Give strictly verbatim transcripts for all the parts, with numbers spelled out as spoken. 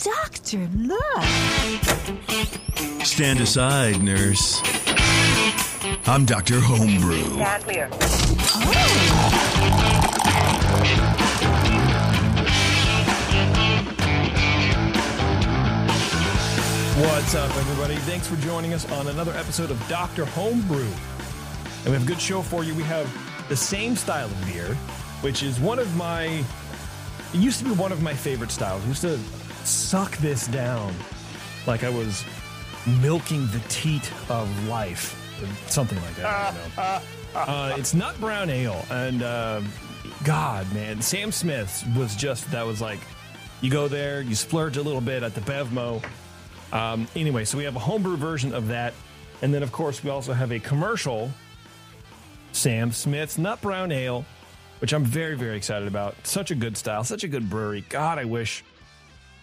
Doctor, look. Stand aside, nurse. I'm Doctor Homebrew. Stand clear. Oh. What's up, everybody? Thanks for joining us on another episode of Doctor Homebrew. And we have a good show for you. We have the same style of beer, which is one of my... It used to be one of my favorite styles. I used to suck this down like I was milking the teat of life or something like that. I don't know. Uh, it's Nut Brown Ale, and uh, God, man, Sam Smith's was just, that was like, you go there, you splurge a little bit at the BevMo. Um, anyway, so we have a homebrew version of that, and then, of course, we also have a commercial, Sam Smith's Nut Brown Ale, which I'm very, very excited about. Such a good style, such a good brewery. God, I wish...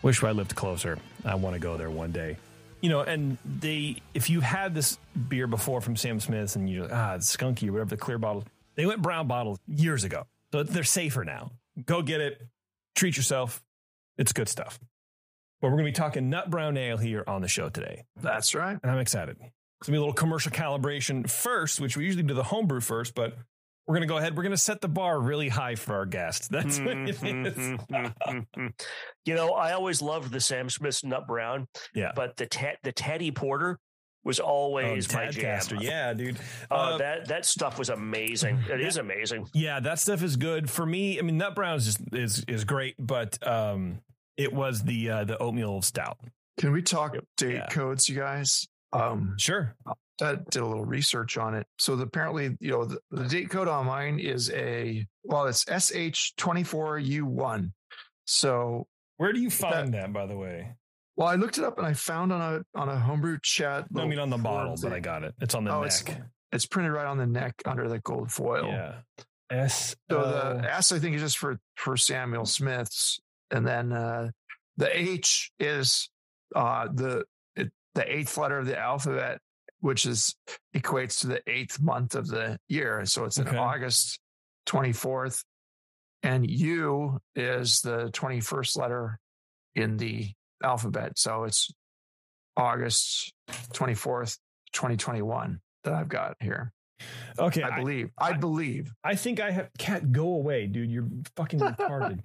Wish I lived closer. I want to go there one day. You know, and they, if you had this beer before from Sam Smith's and you're like, ah, it's skunky or whatever, the clear bottles, they went brown bottles years ago. So they're safer now. Go get it. Treat yourself. It's good stuff. But we're going to be talking Nut Brown Ale here on the show today. That's right. And I'm excited. It's going to be a little commercial calibration first, which we usually do the homebrew first, but we're going to go ahead. We're going to set the bar really high for our guests. That's mm-hmm, what it is. Mm-hmm. You know, I always loved the Sam Smith's Nut Brown. Yeah. But the ta- the Teddy Porter was always oh, my Tadcaster. Jam. Yeah, dude. Uh, uh, that that stuff was amazing. It is amazing. Yeah, that stuff is good. For me, I mean, Nut Brown is, just, is, is great, but um, it was the uh, the oatmeal stout. Can we talk date yeah. codes, you guys? Um, sure. I did a little research on it. So apparently, you know, the, the date code on mine is a, well, it's S H two four U one. So where do you find that, that, by the way? Well, I looked it up and I found on a on a homebrew chat. No, I mean on the bottle, thing. But I got it. It's on the oh, neck. It's, it's printed right on the neck under the gold foil. Yeah. S. So the S, I think, is just for, for Samuel Smith's. And then uh, the H is uh, the it, the eighth letter of the alphabet, which is equates to the eighth month of the year. So it's in okay. August twenty-fourth. And U is the twenty-first letter in the alphabet. So it's August twenty-fourth, twenty twenty-one that I've got here. Okay. I believe. I, I believe. I think I have... Cat, go away, dude. You're fucking retarded.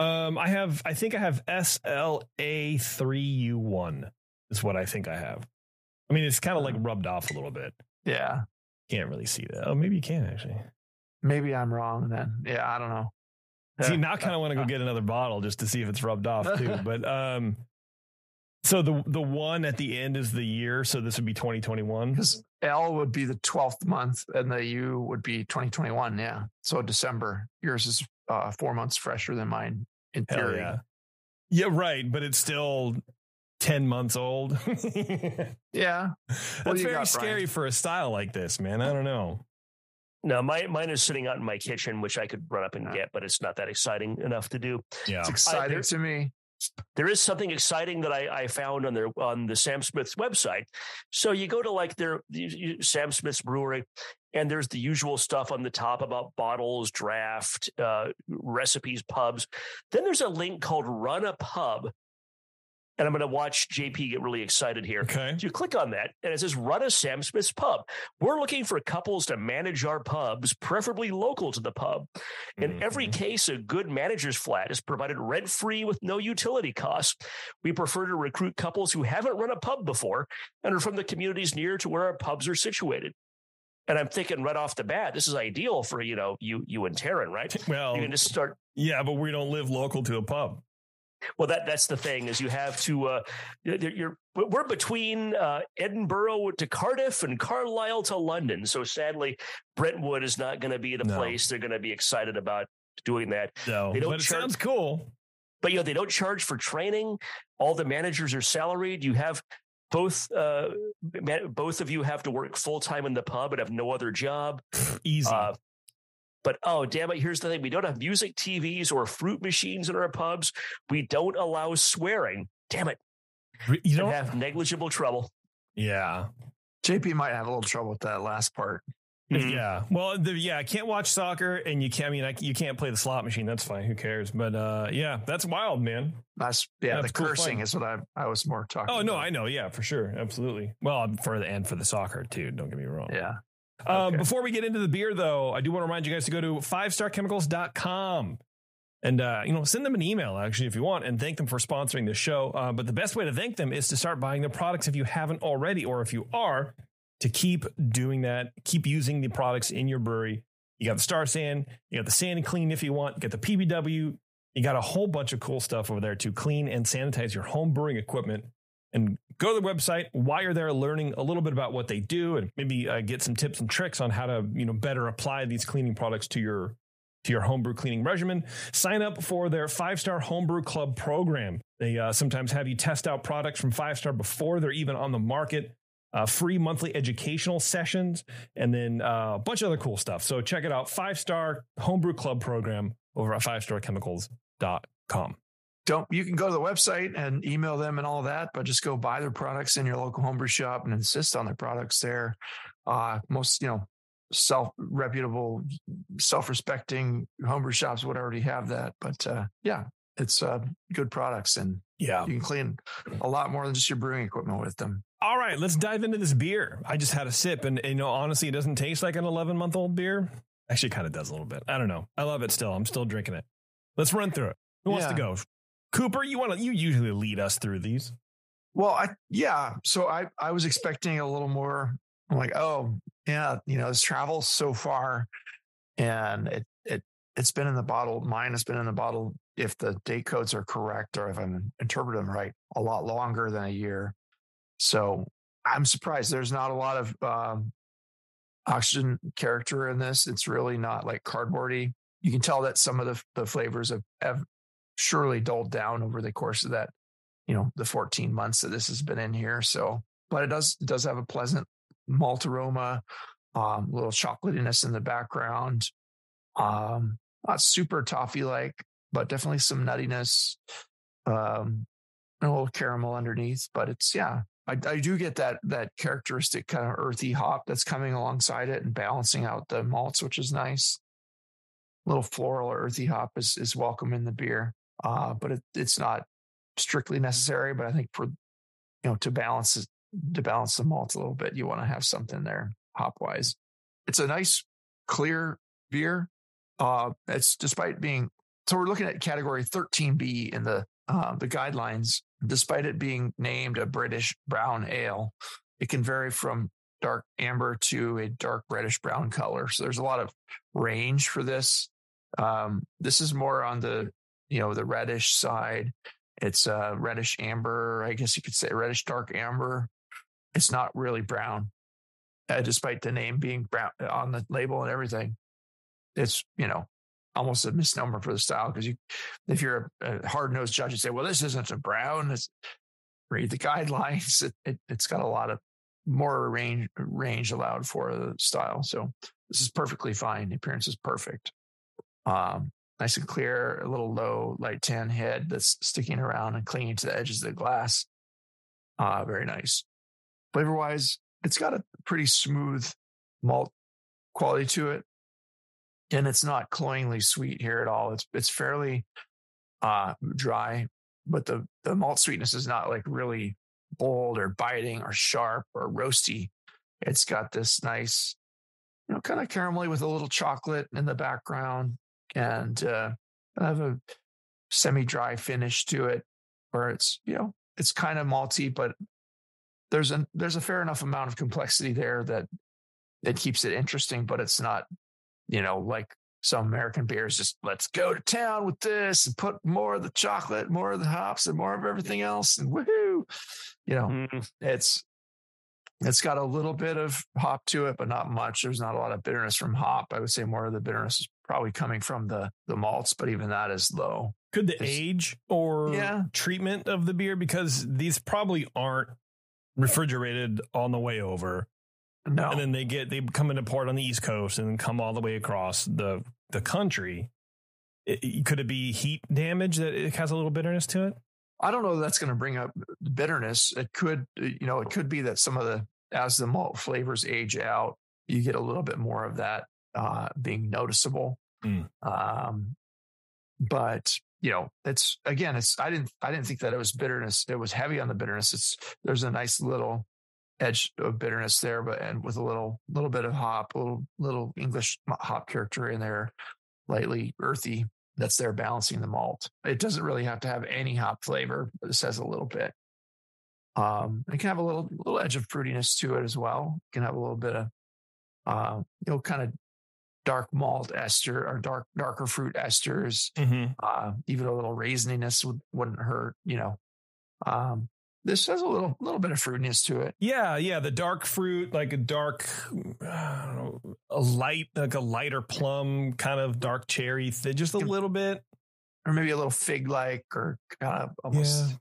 um, I have... I think I have S L A three U one is what I think I have. I mean, it's kind of like rubbed off a little bit. Yeah. Can't really see that. Oh, maybe you can actually. Maybe I'm wrong then. Yeah, I don't know. See, now I kind of want to go get another bottle just to see if it's rubbed off too. But um, so the the one at the end is the year. So this would be twenty twenty-one. Because L would be the twelfth month and the U would be twenty twenty-one. Yeah. So December. Yours is uh, four months fresher than mine in theory. Yeah. yeah, right. But it's still... ten months old. Yeah. That's well, very got, scary for a style like this, man. I don't know. No, my, mine is sitting out in my kitchen, which I could run up and yeah. get, but it's not that exciting enough to do. Yeah. It's exciting I, there, to me. There is something exciting that I, I found on their on the Sam Smith's website. So you go to like their you, you, Sam Smith's brewery, and there's the usual stuff on the top about bottles, draft, uh, recipes, pubs. Then there's a link called Run a Pub. And I'm going to watch J P get really excited here. Okay. So you click on that, and it says, run a Sam Smith's pub. We're looking for couples to manage our pubs, preferably local to the pub. In mm-hmm. every case, a good manager's flat is provided rent-free with no utility costs. We prefer to recruit couples who haven't run a pub before and are from the communities near to where our pubs are situated. And I'm thinking right off the bat, this is ideal for, you know, you you and Taryn, right? Well, you can just start. Yeah, but we don't live local to a pub. Well, that that's the thing is you have to uh, you're we're between uh, Edinburgh to Cardiff and Carlisle to London. So sadly, Brentwood is not going to be the no. place they're going to be excited about doing that. No, they don't but charge, it sounds cool. but you know, they don't charge for training. All the managers are salaried. You have both, uh, both of you have to work full time in the pub and have no other job. Easy. Uh, But, oh, damn it, here's the thing. We don't have music T Vs or fruit machines in our pubs. We don't allow swearing. Damn it. You don't have negligible trouble. Yeah. J P might have a little trouble with that last part. Mm-hmm. Yeah. Well, the, yeah, I can't watch soccer, and you can't, I mean, I, you can't play the slot machine. That's fine. Who cares? But, uh, yeah, that's wild, man. That's, yeah, that's the cool cursing fun. Is what I, I was more talking about. Oh, no, about. I know. Yeah, for sure. Absolutely. Well, for the and for the soccer, too. Don't get me wrong. Yeah. Uh, okay. Before we get into the beer, though, I do want to remind you guys to go to five star chemicals dot com and, uh, you know, send them an email, actually, if you want, and thank them for sponsoring the show. Uh, but the best way to thank them is to start buying their products if you haven't already, or if you are, to keep doing that. Keep using the products in your brewery. You got the Star San, you got the Saniclean if you want, you got the P B W. You got a whole bunch of cool stuff over there to clean and sanitize your home brewing equipment. And go to their website while you're there, learning a little bit about what they do, and maybe uh, get some tips and tricks on how to, you know, better apply these cleaning products to your to your homebrew cleaning regimen. Sign up for their Five Star Homebrew Club Program. They uh, sometimes have you test out products from Five Star before they're even on the market. Uh, free monthly educational sessions, and then uh, a bunch of other cool stuff. So check it out, Five Star Homebrew Club Program over at five star chemicals dot com. Don't, you can go to the website and email them and all that, but just go buy their products in your local homebrew shop and insist on their products there. Uh, most, you know, self-reputable, self-respecting homebrew shops would already have that. But uh, yeah, it's uh, good products, and yeah, you can clean a lot more than just your brewing equipment with them. All right, let's dive into this beer. I just had a sip, and, and you know, honestly, it doesn't taste like an eleven-month-old beer. Actually, kind of does a little bit. I don't know. I love it still. I'm still drinking it. Let's run through it. Who wants yeah. to go? Cooper, you want to, you usually lead us through these. Well, I, yeah. So I, I was expecting a little more. I'm like, oh yeah, you know, this travels so far, and it, it, it's been in the bottle. Mine has been in the bottle, if the date codes are correct, or if I'm interpreting them right, a lot longer than a year. So I'm surprised there's not a lot of, um, oxygen character in this. It's really not like cardboardy. You can tell that some of the, the flavors have, have surely dulled down over the course of that, you know, the fourteen months that this has been in here. So, but it does, it does have a pleasant malt aroma, um, little chocolatiness in the background. Um, not super toffee-like, but definitely some nuttiness, um, and a little caramel underneath. But it's, yeah, I, I do get that, that characteristic kind of earthy hop that's coming alongside it and balancing out the malts, which is nice. A little floral or earthy hop is, is welcome in the beer. Uh, but it, it's not strictly necessary. But I think for, you know, to balance to balance the malts a little bit, you want to have something there hop wise. It's a nice clear beer. Uh, it's despite being so we're looking at category thirteen B in the uh, the guidelines. Despite it being named a British brown ale, it can vary from dark amber to a dark reddish brown color. So there's a lot of range for this. Um, this is more on the You know, the reddish side. It's a uh, reddish amber. I guess you could say reddish dark amber. It's not really brown, uh, despite the name being brown on the label and everything. It's, you know, almost a misnomer for the style, because you, if you're a, a hard-nosed judge, you say, well, this isn't a brown. It's, read the guidelines. It, it, it's got a lot of more range range allowed for the style. So this is perfectly fine. The appearance is perfect. Um, Nice and clear, a little low light tan head that's sticking around and clinging to the edges of the glass. Uh, very nice. Flavor-wise, it's got a pretty smooth malt quality to it. And it's not cloyingly sweet here at all. It's it's fairly uh, dry, but the, the malt sweetness is not like really bold or biting or sharp or roasty. It's got this nice, you know, kind of caramelly with a little chocolate in the background. And uh, I have a semi-dry finish to it, where it's, you know, it's kind of malty, but there's a there's a fair enough amount of complexity there that it keeps it interesting. But it's not, you know, like some American beers, just let's go to town with this and put more of the chocolate, more of the hops, and more of everything else, and woohoo! You know, mm. it's It's got a little bit of hop to it, but not much. There's not a lot of bitterness from hop. I would say more of the bitterness is probably coming from the, the malts, but even that is low. Could the There's, age or yeah. treatment of the beer, because these probably aren't refrigerated on the way over. No. And then they get, they come into port on the East Coast and come all the way across the, the country. It, could it be heat damage that it has a little bitterness to it? I don't know that that's going to bring up bitterness. It could, you know, it could be that some of the, as the malt flavors age out, you get a little bit more of that uh, being noticeable. Mm. Um, but, you know, it's, again, it's, I didn't, I didn't think that it was bitterness. It was heavy on the bitterness. It's, there's a nice little edge of bitterness there, but, and with a little, little bit of hop, a little, little English hop character in there, lightly earthy. That's there balancing the malt. It doesn't really have to have any hop flavor, but it says a little bit. Um, it can have a little little edge of fruitiness to it as well. It can have a little bit of, uh, you know, kind of dark malt ester or dark darker fruit esters. Mm-hmm. Uh, even a little raisininess would, wouldn't hurt, you know. Um, this has a little little bit of fruitiness to it. Yeah, yeah, the dark fruit, like a dark, I don't know, a light, like a lighter plum kind of dark cherry, th- just a little bit, or maybe a little fig like, or kind of almost yeah.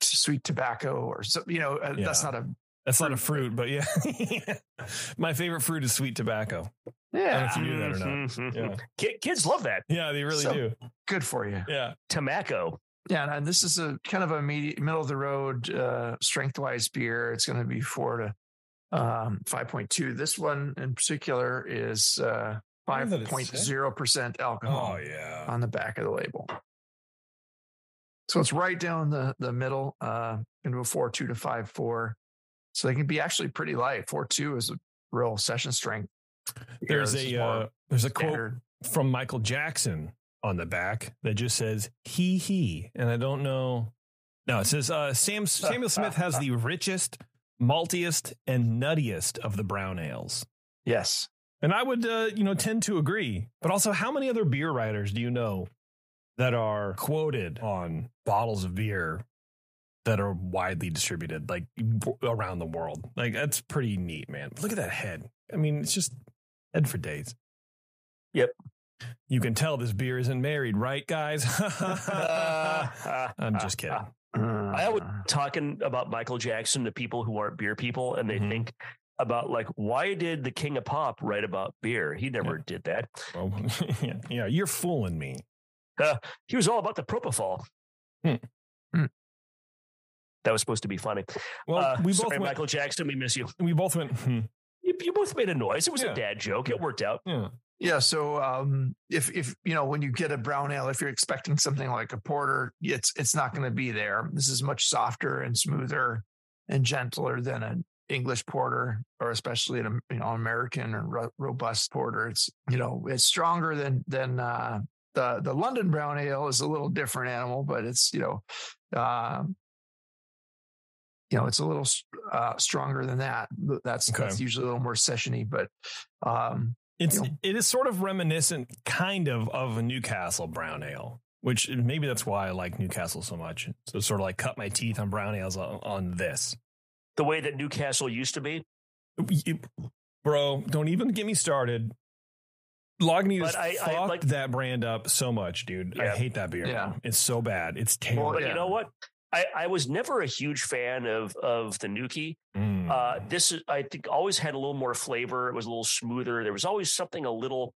sweet tobacco, or so. You know, yeah. that's not a that's fruit. not a fruit, but yeah. My favorite fruit is sweet tobacco. Yeah, I don't know if you do that or not. Yeah. Kid, kids love that. Yeah, they really so, do. Good for you. Yeah, tobacco. Yeah, and this is a kind of a med- middle of the road uh, strength wise beer. It's going to be four to um, five point two. This one in particular is uh, five point zero percent alcohol. Oh, yeah. On the back of the label, so it's right down the the middle. Uh, into a four two to five four, so they can be actually pretty light. Four two is a real session strength. There's a uh, there's a quote standard from Michael Jackson on the back that just says he he and I don't know. No, it says uh, Sam Samuel Smith has the richest, maltiest, and nuttiest of the brown ales. Yes, and I would uh, you know tend to agree. But also, how many other beer writers do you know that are quoted on bottles of beer that are widely distributed, like around the world? Like that's pretty neat, man. Look at that head. I mean, it's just head for days. Yep. You can tell this beer isn't married, right, guys? I'm just kidding. I was talking about Michael Jackson to people who aren't beer people, and they mm-hmm. think about, like, why did the King of Pop write about beer? He never yeah. did that. Well, yeah, yeah, you're fooling me. Uh, he was all about the propofol. Hmm. Hmm. That was supposed to be funny. Well, uh, we both sorry, went, Michael Jackson, we miss you. We both went, hmm. you, you both made a noise. It was yeah. a dad joke. It worked out. Yeah. Yeah. So um, if, if, you know, when you get a brown ale, if you're expecting something like a porter, it's, it's not going to be there. This is much softer and smoother and gentler than an English porter, or especially an, you know, American or ro- robust porter. It's, you know, it's stronger than, than uh, the, the London brown ale is a little different animal, but it's, you know, uh, you know, it's a little uh, stronger than that. That's, okay. that's usually a little more session-y, but, um, It's it is sort of reminiscent, kind of, of a Newcastle brown ale, which maybe that's why I like Newcastle so much. So it's sort of like cut my teeth on brown ales on, on this. The way that Newcastle used to be? It, bro, don't even get me started. Logney has I, fucked I, like, that brand up so much, dude. Yeah. I hate that beer. Yeah. It's so bad. It's terrible. Well, but you know what? I, I was never a huge fan of of the Nuki. Mm. Uh, this, I think, always had a little more flavor. It was a little smoother. There was always something a little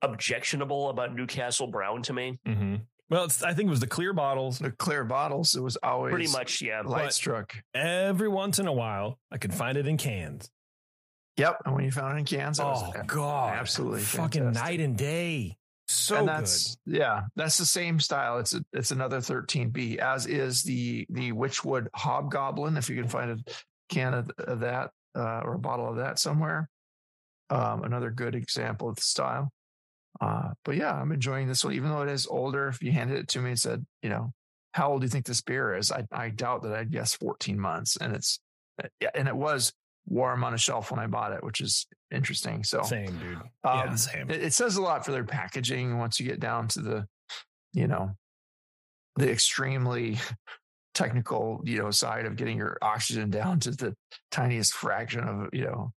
objectionable about Newcastle Brown to me. Mm-hmm. Well, it's, I think it was the clear bottles. The clear bottles. It was always pretty much, yeah. Light struck. Every once in a while, I could find it in cans. Yep. And when you found it in cans, it was oh, God. Absolutely. Fucking fantastic. Night and day. So and that's, good. Yeah, that's the same style. It's a, it's another thirteen B, as is the the Witchwood Hobgoblin. If you can find a can of, of that uh, or a bottle of that somewhere, um, another good example of the style. Uh, but yeah, I'm enjoying this one, even though it is older. If you handed it to me and said, you know, how old do you think this beer is? I I doubt that I'd guess fourteen months, and it's yeah, and it was warm on a shelf when I bought it, which is interesting. So same, dude. Um, yeah, same. It, it says a lot for their packaging. Once you get down to the, you know, the extremely technical, you know, side of getting your oxygen down to the tiniest fraction of, you know,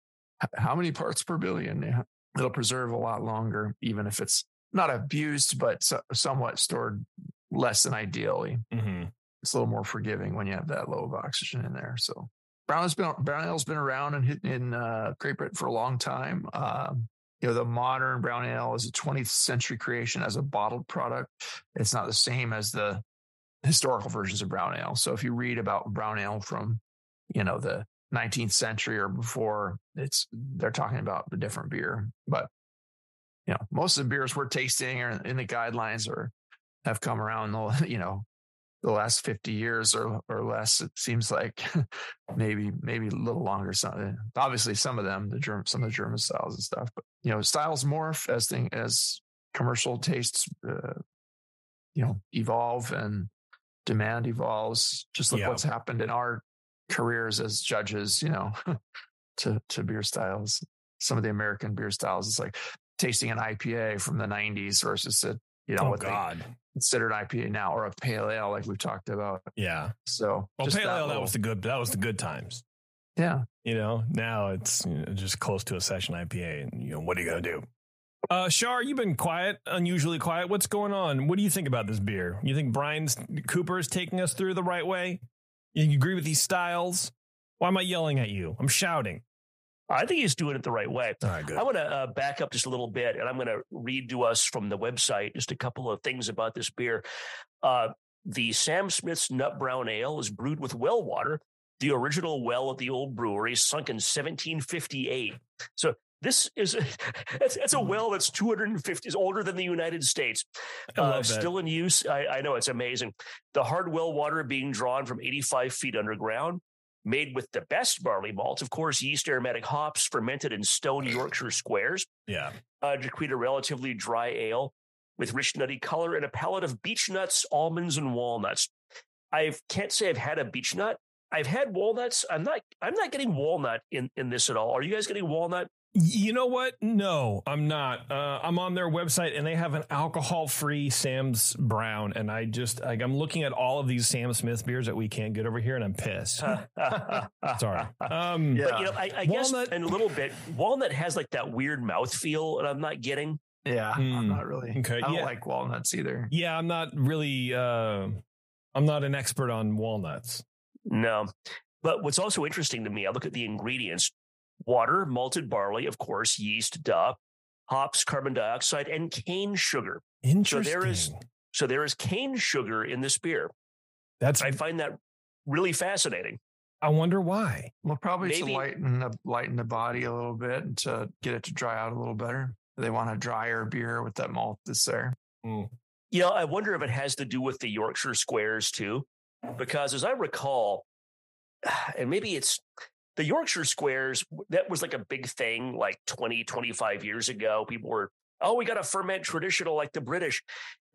how many parts per billion. It'll preserve a lot longer, even if it's not abused, but so, somewhat stored less than ideally. Mm-hmm. It's a little more forgiving when you have that low of oxygen in there. So brown has been, brown ale's been around in, in uh, Great Britain for a long time. Um, you know, the modern brown ale is a twentieth century creation as a bottled product. It's not the same as the historical versions of brown ale. So if you read about brown ale from, you know, the nineteenth century or before, it's they're talking about a different beer. But you know, most of the beers we're tasting are in the guidelines or have come around the, you know, the last fifty years or or less. It seems like maybe maybe a little longer. Some, obviously, some of them the German, some of the German styles and stuff. But you know, styles morph as thing as commercial tastes, uh, you know, evolve and demand evolves. Just look yeah. what's happened in our careers as judges, you know, to to beer styles. Some of the American beer styles, it's like tasting an I P A from the nineties versus a you know oh, what God. They consider an I P A now, or a pale ale like we've talked about. Yeah. So well, pale ale, that was the good that was the good times. Yeah. You know, now it's you know, just close to a session I P A, and you know, what are you gonna do? Uh, Shar, you've been quiet, unusually quiet. What's going on? What do you think about this beer? You think Brian Cooper is taking us through the right way? You agree with these styles? Why am I yelling at you? I'm shouting. I think he's doing it the right way. All right, good. I want to uh, back up just a little bit, and I'm going to read to us from the website just a couple of things about this beer. Uh, the Sam Smith's Nut Brown Ale is brewed with well water, the original well at the old brewery, sunk in seventeen fifty-eight. So this is it's, it's a well that's two hundred fifty is older than the United States, uh, still in use. I, I know, it's amazing. The hard well water being drawn from eighty-five feet underground, made with the best barley malt, of course, yeast, aromatic hops, fermented in stone Yorkshire squares. Yeah, uh, to create a relatively dry ale with rich nutty color and a palette of beech nuts, almonds, and walnuts. I can't say I've had a beech nut. I've had walnuts. I'm not. I'm not getting walnut in, in this at all. Are you guys getting walnut? You know what? No, I'm not. Uh, I'm on their website and they have an alcohol-free Sam's Brown. And I just, like, I'm looking at all of these Sam Smith beers that we can't get over here and I'm pissed. Sorry. Um, yeah. But, you know, I, I walnut, guess in a little bit, walnut has like that weird mouthfeel and I'm not getting. Yeah, mm, I'm not really. Okay, I don't yeah. like walnuts either. Yeah, I'm not really, uh, I'm not an expert on walnuts. No, but what's also interesting to me, I look at the ingredients. Water, malted barley, of course, yeast, duh, hops, carbon dioxide, and cane sugar. Interesting. So there is, so there is cane sugar in this beer. That's I find that really fascinating. I wonder why. Well, probably Maybe. to lighten the, lighten the body a little bit and to get it to dry out a little better. They want a drier beer with that malt that's there. Mm. You know, I wonder if it has to do with the Yorkshire squares too, because as I recall, and maybe it's... the Yorkshire squares, that was like a big thing like twenty, twenty-five years ago. People were, oh, we got to ferment traditional like the British.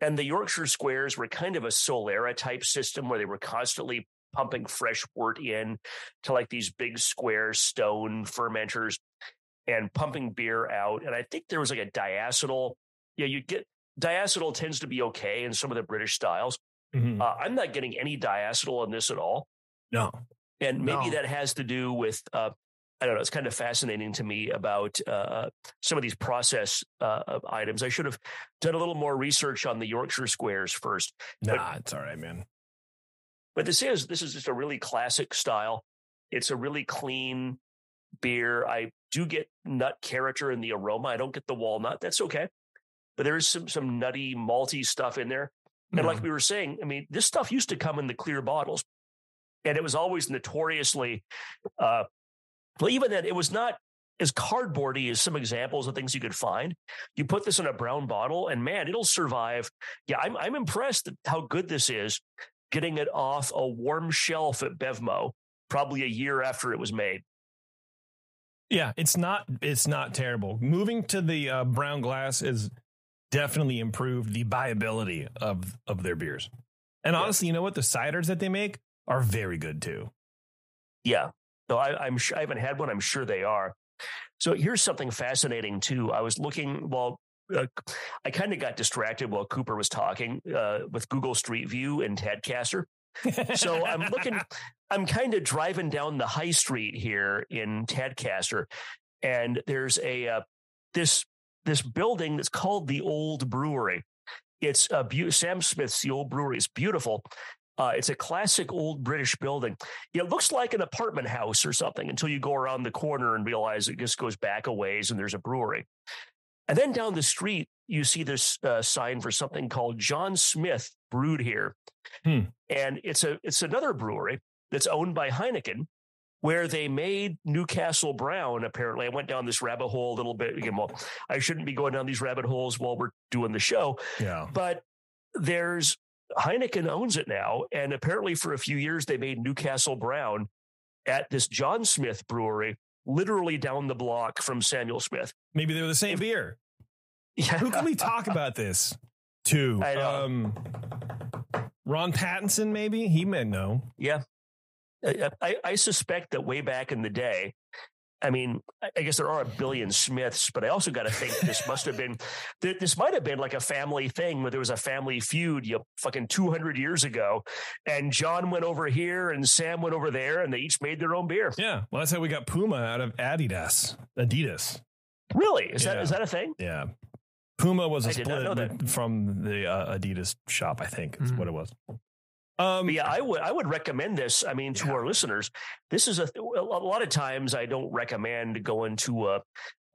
And the Yorkshire squares were kind of a Solera type system where they were constantly pumping fresh wort in to like these big square stone fermenters and pumping beer out. And I think there was like a diacetyl. Yeah, you get diacetyl tends to be okay in some of the British styles. Mm-hmm. Uh, I'm not getting any diacetyl in this at all. No. And maybe no. that has to do with, uh, I don't know, it's kind of fascinating to me about uh, some of these process uh, of items. I should have done a little more research on the Yorkshire squares first. Nah, but, it's all right, man. But this is, this is just a really classic style. It's a really clean beer. I do get nut character in the aroma. I don't get the walnut. That's okay. But there is some, some nutty, malty stuff in there. And mm. like we were saying, I mean, this stuff used to come in the clear bottles. And it was always notoriously, uh, well, even then, it was not as cardboardy as some examples of things you could find. You put this in a brown bottle, and man, it'll survive. Yeah, I'm I'm impressed at how good this is, getting it off a warm shelf at BevMo, probably a year after it was made. Yeah, it's not it's not terrible. Moving to the uh, brown glass is definitely improved the buyability of of their beers. And honestly, yeah. you know what? The ciders that they make are very good too. Yeah. No, I, I'm sure I haven't had one. I'm sure they are. So here's something fascinating too. I was looking, well, uh, I kind of got distracted while Cooper was talking uh, with Google Street View and Tadcaster. So I'm looking, I'm kind of driving down the high street here in Tadcaster, and there's a uh, this this building that's called the Old Brewery. It's a be- Sam Smith's, the Old Brewery. It's beautiful. Uh, it's a classic old British building. It looks like an apartment house or something until you go around the corner and realize it just goes back a ways and there's a brewery. And then down the street, you see this uh, sign for something called John Smith Brewed Here. Hmm. And it's a it's another brewery that's owned by Heineken, where they made Newcastle Brown, apparently. I went down this rabbit hole a little bit. Again, well, I shouldn't be going down these rabbit holes while we're doing the show. Yeah. But there's Heineken owns it now, and apparently for a few years they made Newcastle Brown at this John Smith brewery, literally down the block from Samuel Smith. Maybe they were the same beer. Yeah. Who can we talk about this to? I know. Um, Ron Pattinson, maybe? He may know. Yeah. I, I suspect that way back in the day, I mean, I guess there are a billion Smiths, but I also got to think this must have been, this might have been like a family thing where there was a family feud, you know, fucking two hundred years ago, and John went over here and Sam went over there, and they each made their own beer. Yeah, well, that's how we got Puma out of Adidas. Adidas, really? Is yeah. that is that a thing? Yeah, Puma was a I split from the uh, Adidas shop, I think is mm-hmm. what it was. Um, yeah, I would I would recommend this. I mean, to yeah. our listeners, this is a, a lot of times I don't recommend going to a,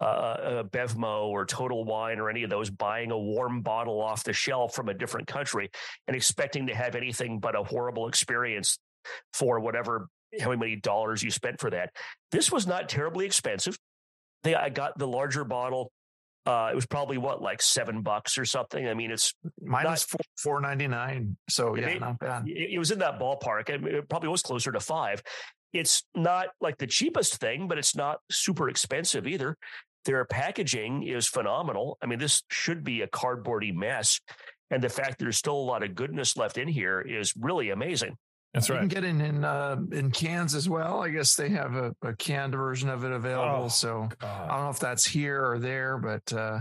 a, a BevMo or Total Wine or any of those, buying a warm bottle off the shelf from a different country and expecting to have anything but a horrible experience for whatever, how many dollars you spent for that. This was not terribly expensive. They, I got the larger bottle. Uh, it was probably what, like seven bucks or something. I mean, it's minus four four ninety nine. So yeah, it, not bad. It was in that ballpark. I mean, it probably was closer to five. It's not like the cheapest thing, but it's not super expensive either. Their packaging is phenomenal. I mean, this should be a cardboardy mess, and the fact that there's still a lot of goodness left in here is really amazing. That's right. You can get it in uh, in cans as well. I guess they have a, a canned version of it available. Oh, so God. I don't know if that's here or there, but uh,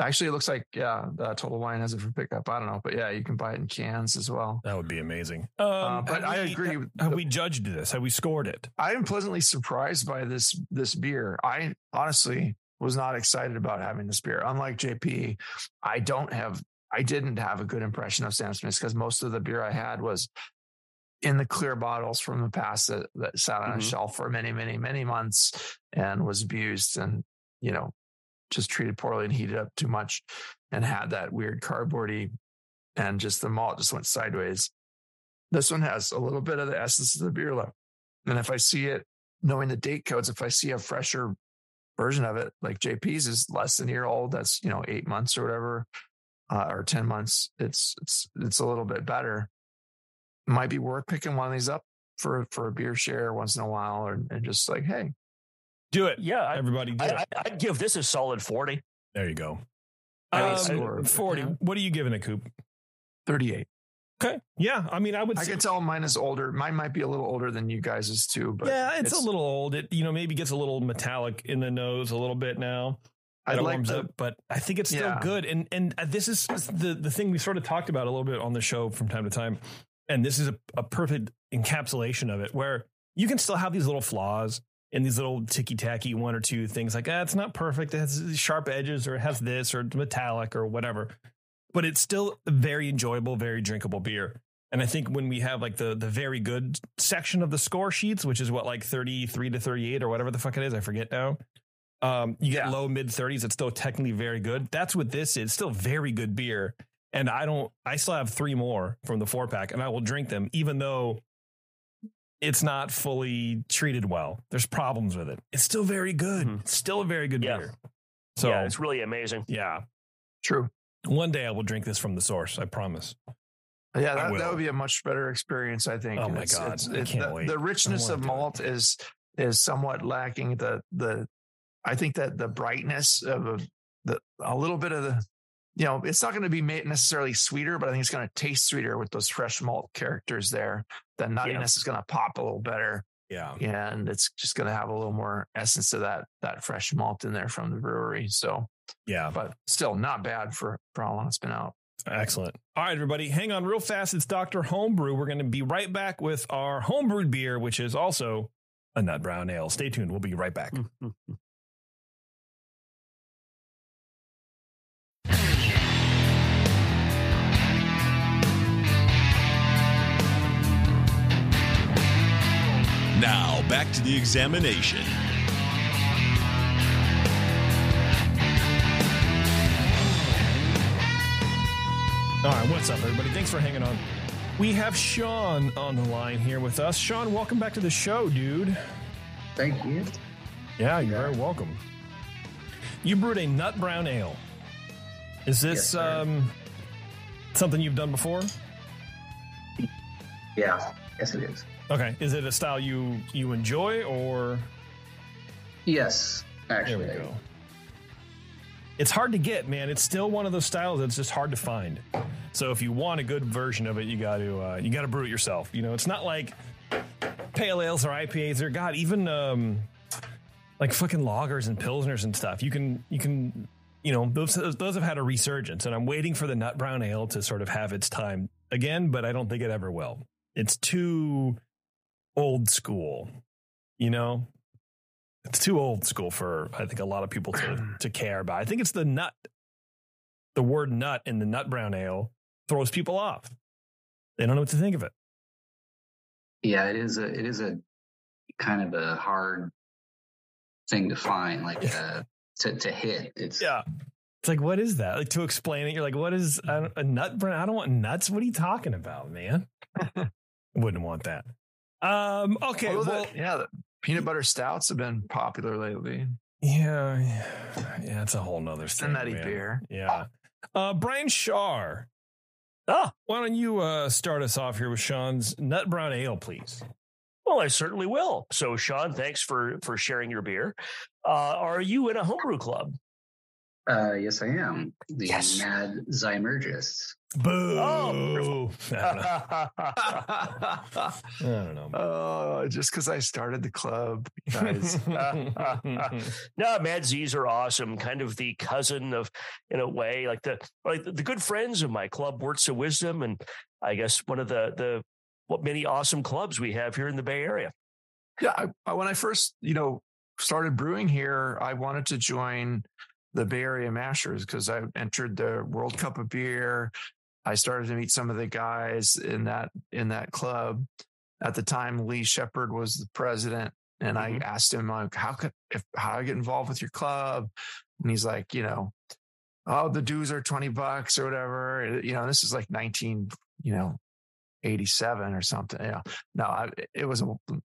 actually it looks like, yeah, uh, Total Wine has it for pickup. I don't know. But yeah, you can buy it in cans as well. That would be amazing. Um, uh, but I we, agree. Have, have the, we judged this? Have we scored it? I am pleasantly surprised by this this beer. I honestly was not excited about having this beer. Unlike J P, I don't have, I didn't have a good impression of Sam Smith's because most of the beer I had was in the clear bottles from the past that, that sat on mm-hmm. a shelf for many, many, many months and was abused and, you know, just treated poorly and heated up too much and had that weird cardboardy, and just the malt just went sideways. This one has a little bit of the essence of the beer left. And if I see it, knowing the date codes, if I see a fresher version of it, like J P's is less than a year old, that's, you know, eight months or whatever, uh, or ten months, it's, it's, it's a little bit better. Might be worth picking one of these up for, for a beer share once in a while, or, and just like, hey, do it. Yeah. Everybody do I, it. I, I'd give this a solid forty. There you go. Um, score, forty. Yeah. What are you giving a Coop? thirty-eight. Okay. Yeah. I mean, I would I say, can tell mine is older. Mine might be a little older than you guys's too, but yeah, it's, it's a little old. It, you know, maybe gets a little metallic in the nose a little bit now. I'd like to, up, but I think it's still yeah. good. And, and this is the, the thing we sort of talked about a little bit on the show from time to time. And this is a, a perfect encapsulation of it, where you can still have these little flaws and these little ticky-tacky one or two things like, ah, it's not perfect. It has these sharp edges, or it has this, or metallic, or whatever. But it's still a very enjoyable, very drinkable beer. And I think when we have like the the very good section of the score sheets, which is what, like thirty-three to thirty-eight or whatever the fuck it is, I forget now. Um, you get yeah. low mid thirties. It's still technically very good. That's what this is. Still very good beer. And I don't, I still have three more from the four pack, and I will drink them, even though it's not fully treated well. There's problems with it. It's still very good. Mm-hmm. It's still a very good yeah. beer. So yeah, it's really amazing. Yeah. True. One day I will drink this from the source. I promise. Yeah. That, that would be a much better experience, I think. Oh my it's, God. It's, it's, can't the, wait. the richness of malt it. is, is somewhat lacking. The, the, I think that the brightness of a, the, a little bit of the, you know, it's not going to be made necessarily sweeter, but I think it's going to taste sweeter with those fresh malt characters there. The nuttiness yeah. is going to pop a little better. Yeah. And it's just going to have a little more essence of that, that fresh malt in there from the brewery. So, yeah, but still not bad for, for how long it's been out. Excellent. All right, everybody, hang on real fast. It's Doctor Homebrew. We're going to be right back with our homebrewed beer, which is also a nut brown ale. Stay tuned. We'll be right back. Mm-hmm. Now, back to the examination. All right, what's up, everybody? Thanks for hanging on. We have Sean on the line here with us. Sean, welcome back to the show, dude. Thank you. Yeah, you're yeah. very welcome. You brewed a nut brown ale. Is this yes, um, something you've done before? Yeah, yes it is. Okay. Is it a style you, you enjoy or? Yes, actually. There we go. It's hard to get, man. It's still one of those styles that's just hard to find. So if you want a good version of it, you got to uh, you got to brew it yourself. You know, it's not like pale ales or I P As or God, even um, like fucking lagers and pilsners and stuff. You can you can you know those those have had a resurgence, and I'm waiting for the nut brown ale to sort of have its time again, but I don't think it ever will. It's too old school, you know, it's too old school for, I think, a lot of people to, to care about. I think it's the nut, the word nut in the nut brown ale throws people off. They don't know what to think of it. Yeah, it is a, it is a kind of a hard thing to find, like uh, to, to hit. It's yeah. It's like, what is that? Like to explain it. You're like, what is a, a nut brown? I don't want nuts. What are you talking about, man? Wouldn't want that. Um, okay, well, well the, yeah, the peanut butter stouts have been popular lately. Yeah, yeah, yeah that's a whole nother thing. Nutty beer. Yeah. Uh, Brian Shaw. Ah, why don't you uh start us off here with Sean's nut brown ale, please? Well, I certainly will. So, Sean, thanks for for sharing your beer. Uh, are you in a homebrew club? Uh, yes, I am. The yes. Mad Zymurgists. Boo! Oh, I don't know. I don't know. Oh, just because I started the club, guys. No, Mad Z's are awesome. Kind of the cousin of, in a way, like the like the good friends of my club, Works of Wisdom, and I guess one of the the what many awesome clubs we have here in the Bay Area. Yeah, I, I, when I first you know started brewing here, I wanted to join the Bay Area Mashers because I entered the World Cup of Beer. I started to meet some of the guys in that in that club. At the time, Lee Shepard was the president, and mm-hmm. I asked him like, "How could if how I get involved with your club?" And he's like, "You know, oh, the dues are twenty bucks or whatever." You know, this is like nineteen, you know, eighty seven or something. Yeah, no, I, it was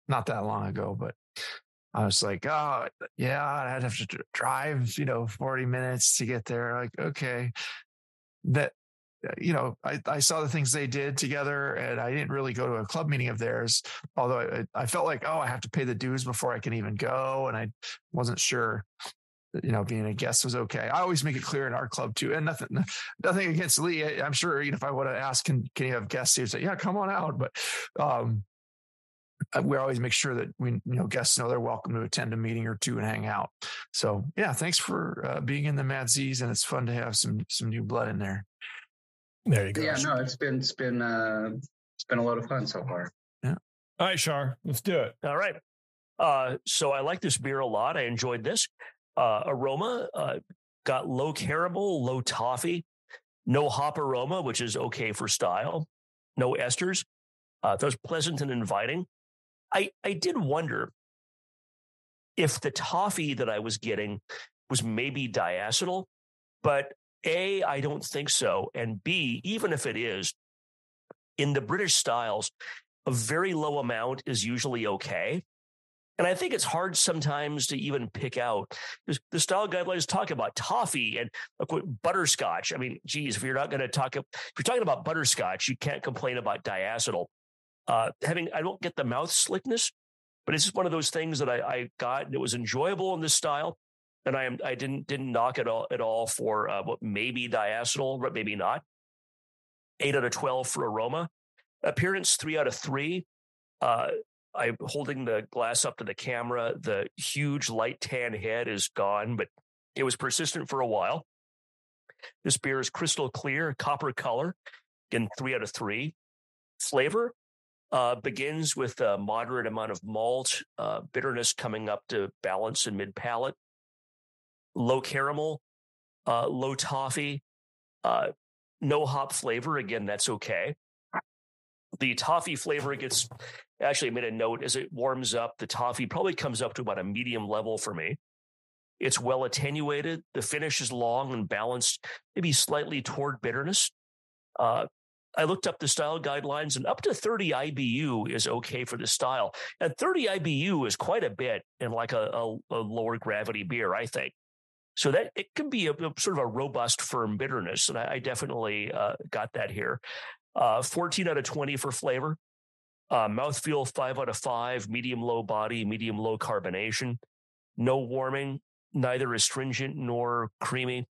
not that long ago, but. I was like, oh, yeah, I'd have to drive, you know, forty minutes to get there. Like, okay. That, you know, I, I saw the things they did together and I didn't really go to a club meeting of theirs. Although I, I felt like, oh, I have to pay the dues before I can even go. And I wasn't sure, you know, being a guest was okay. I always make it clear in our club too. And nothing, nothing against Lee. I'm sure, you know, if I want to ask, can, can you have guests here? He'd say, yeah, come on out. But, um, we always make sure that we, you know, guests know they're welcome to attend a meeting or two and hang out. So yeah, thanks for uh, being in the Mad Z's, and it's fun to have some some new blood in there. There you go. Yeah, no, it's been it's been uh, it's been a lot of fun so far. Yeah. All right, Shar, let's do it. All right. Uh, so I like this beer a lot. I enjoyed this uh, aroma. Uh, got low caramel, low toffee, no hop aroma, which is okay for style. No esters. Uh, that was pleasant and inviting. I, I did wonder if the toffee that I was getting was maybe diacetyl, but A, I don't think so. And B, even if it is, in the British styles, a very low amount is usually okay. And I think it's hard sometimes to even pick out. The style guidelines talk about toffee and butterscotch. I mean, geez, if you're not going to talk, if you're talking about butterscotch, you can't complain about diacetyl. Uh, having, I don't get the mouth slickness, but it's just one of those things that I, I got, and it was enjoyable in this style. And I am, I didn't, didn't knock it all at all for uh, what maybe diacetyl, but maybe not. eight out of twelve for aroma. Appearance, three out of three. Uh, I'm holding the glass up to the camera. The huge light tan head is gone, but it was persistent for a while. This beer is crystal clear, copper color, again, three out of three. Flavor uh, begins with a moderate amount of malt, uh, bitterness coming up to balance in mid-palate, low caramel, uh, low toffee, uh, no hop flavor. Again, that's okay. The toffee flavor gets, actually I made a note, as it warms up, the toffee probably comes up to about a medium level for me. It's well attenuated. The finish is long and balanced, maybe slightly toward bitterness. Uh, I looked up the style guidelines, and up to thirty I B U is okay for this style. And thirty I B U is quite a bit in like a, a, a lower gravity beer, I think. So that it can be a, a sort of a robust, firm bitterness. And I, I definitely uh, got that here. Uh, fourteen out of twenty for flavor. Uh, mouthfeel, five out of five. Medium low body, medium low carbonation. No warming. Neither astringent nor creamy.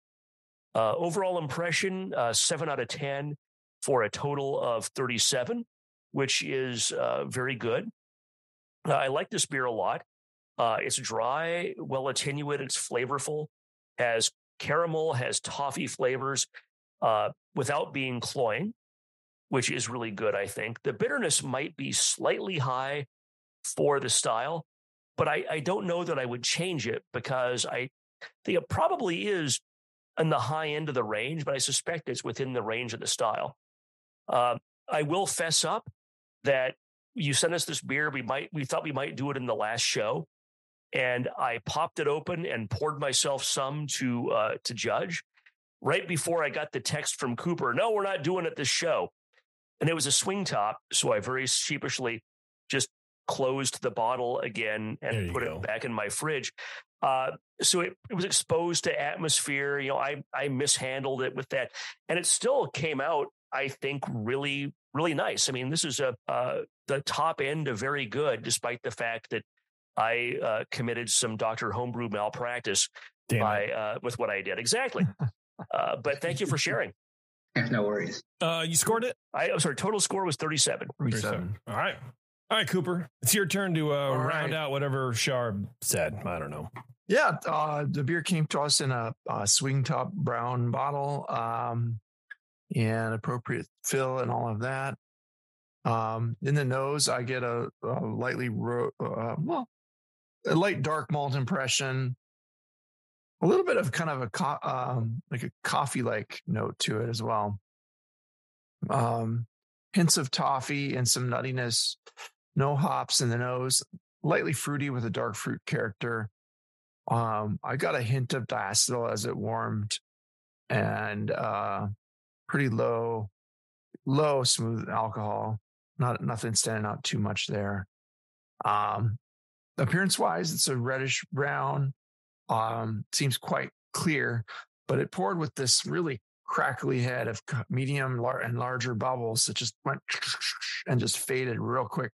Uh, overall impression, uh, seven out of ten for a total of thirty-seven, which is uh, very good. Uh, I like this beer a lot. Uh, it's dry, well attenuated, it's flavorful, has caramel, has toffee flavors uh, without being cloying, which is really good, I think. The bitterness might be slightly high for the style, but I, I don't know that I would change it because I think it probably is in the high end of the range, but I suspect it's within the range of the style. Uh, I will fess up that you sent us this beer. We might we thought we might do it in the last show, and I popped it open and poured myself some to uh, to judge. Right before I got the text from Cooper, no, we're not doing it this show. And it was a swing top, so I very sheepishly just closed the bottle again and put go. it back in my fridge. Uh, so it, it was exposed to atmosphere. You know, I, I mishandled it with that, and it still came out, I think, really, really nice. I mean, this is a, uh, the top end of very good, despite the fact that I, uh, committed some Doctor Homebrew malpractice Damn by, uh, with what I did. Exactly. uh, but thank you for sharing. No worries. Uh, you scored it. I I'm sorry. Total score was thirty-seven. thirty-seven. All right. All right, Cooper, it's your turn to uh, round right. out whatever Sharb said. I don't know. Yeah, uh, the beer came to us in a, a swing top brown bottle um, and appropriate fill and all of that. Um, in the nose, I get a, a lightly, ro- uh, well, a light dark malt impression. A little bit of kind of a co- um, like a coffee-like note to it as well. Um, hints of toffee and some nuttiness. No hops in the nose, lightly fruity with a dark fruit character. Um, I got a hint of diacetyl as it warmed, and uh, pretty low, low smooth alcohol. Not nothing standing out too much there. Um, appearance-wise, it's a reddish brown. Um, seems quite clear, but it poured with this really crackly head of medium lar- and larger bubbles that just went and just faded real quick.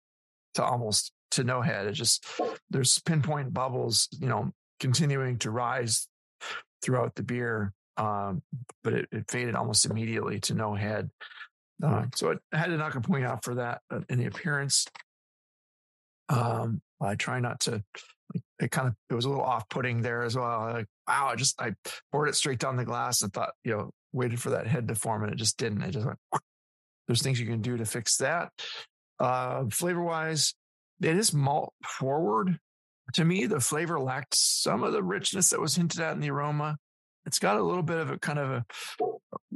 To almost to no head. It just, there's pinpoint bubbles, you know, continuing to rise throughout the beer. Um, but it, it faded almost immediately to no head. Uh, so it, I had to knock a point out for that in the appearance. Um, I try not to, it kind of, it was a little off putting there as well. Like, wow, I just, I poured it straight down the glass and thought, you know, waited for that head to form, and it just didn't. It just went, there's things you can do to fix that. Uh, flavor wise, it is malt forward. To me, the flavor lacked some of the richness that was hinted at in the aroma. It's got a little bit of a kind of a,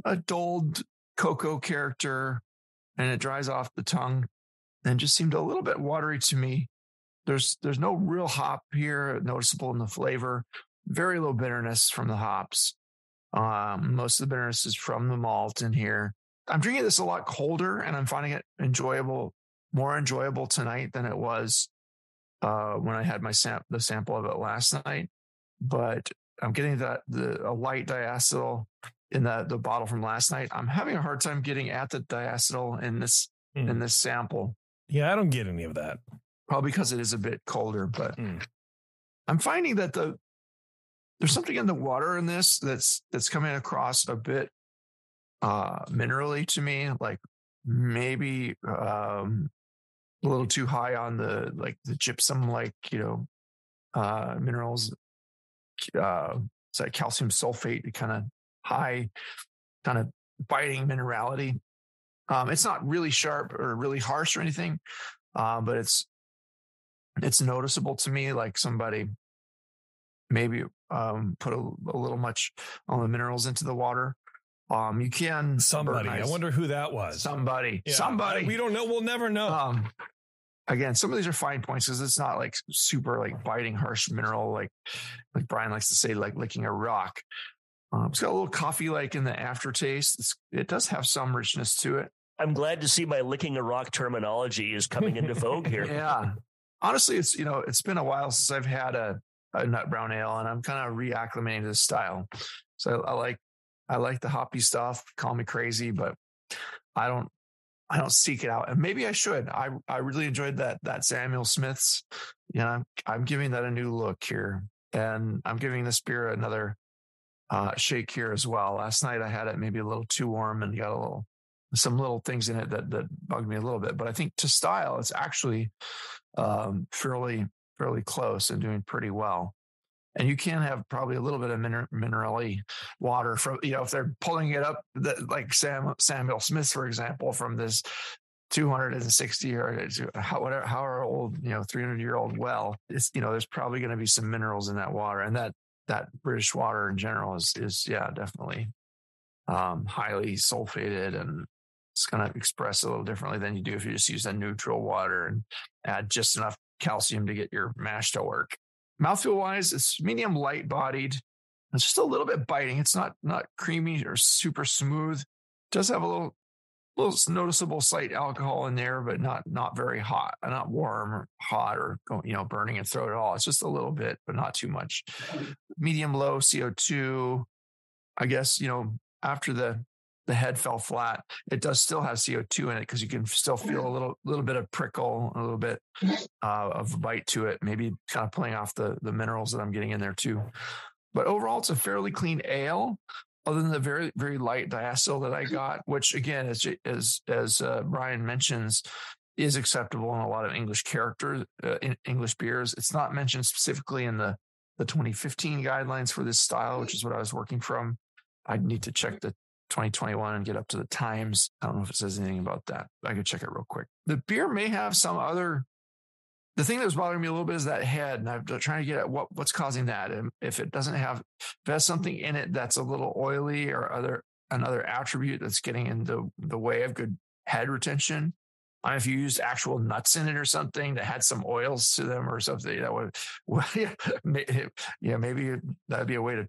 a dulled cocoa character, and it dries off the tongue and just seemed a little bit watery to me. There's, there's no real hop here noticeable in the flavor. Very low bitterness from the hops. Um, most of the bitterness is from the malt in here. I'm drinking this a lot colder, and I'm finding it enjoyable. More enjoyable tonight than it was uh, when I had my sam- the sample of it last night. But I'm getting that the a light diacetyl in the the bottle from last night. I'm having a hard time getting at the diacetyl in this mm. in this sample. Yeah, I don't get any of that. Probably because it is a bit colder. But mm. I'm finding that the there's something in the water in this that's that's coming across a bit uh, minerally to me, like maybe um, a little too high on the like the gypsum, like, you know, uh, minerals, uh, it's like calcium sulfate, kind of high kind of biting minerality. Um, it's not really sharp or really harsh or anything, uh, but it's it's noticeable to me, like somebody maybe um, put a, a little much on the minerals into the water. Um, you can somebody. Burnize. I wonder who that was. Somebody. Yeah. Somebody. We don't know. We'll never know. Um, again, some of these are fine points because it's not like super like biting harsh mineral like like Brian likes to say, like licking a rock. Um, it's got a little coffee like in the aftertaste. It's, it does have some richness to it. I'm glad to see my licking a rock terminology is coming into vogue here. Yeah, honestly, it's you know it's been a while since I've had a, a nut brown ale, and I'm kind of reacclimating to the style. So I, I like I like the hoppy stuff. Call me crazy, but I don't I don't seek it out, and maybe I should. I I really enjoyed that that Samuel Smith's. You know, I'm, I'm giving that a new look here, and I'm giving this beer another. Uh, shake here as well. Last night I had it maybe a little too warm and got a little, some little things in it that, that bugged me a little bit, but I think to style, it's actually um, fairly, fairly close and doing pretty well. And you can have probably a little bit of min- minerally water from, you know, if they're pulling it up the, like Sam, Samuel Smith's, for example, from this two hundred sixty or how, whatever, however old, you know, three hundred year old well, it's, you know, there's probably going to be some minerals in that water, and that, that British water in general is, is yeah, definitely um, highly sulfated, and it's going to express a little differently than you do if you just use a neutral water and add just enough calcium to get your mash to work. Mouthfeel wise, it's medium light bodied. It's just a little bit biting. It's not not creamy or super smooth. It does have a little little noticeable slight alcohol in there, but not not very hot, not warm or hot or, you know, burning your throat at all. It's just a little bit, but not too much. Medium low C O two. I guess, you know, after the the head fell flat, it does still have C O two in it because you can still feel a little little bit of prickle, a little bit uh, of bite to it, maybe kind of playing off the the minerals that I'm getting in there too. But overall, it's a fairly clean ale, other than the very, very light diacetyl that I got, which again, as as, as uh, Brian mentions, is acceptable in a lot of English characters, uh, in English beers. It's not mentioned specifically in the, the twenty fifteen guidelines for this style, which is what I was working from. I'd need to check the twenty twenty-one and get up to the times. I don't know if it says anything about that. I could check it real quick. The beer may have some other... The thing that was bothering me a little bit is that head, and I'm trying to get at what, what's causing that. And if it doesn't have, if it has something in it that's a little oily or other another attribute that's getting in the, the way of good head retention, I mean, if you used actual nuts in it or something that had some oils to them or something, that would, well, yeah, yeah, maybe that'd be a way to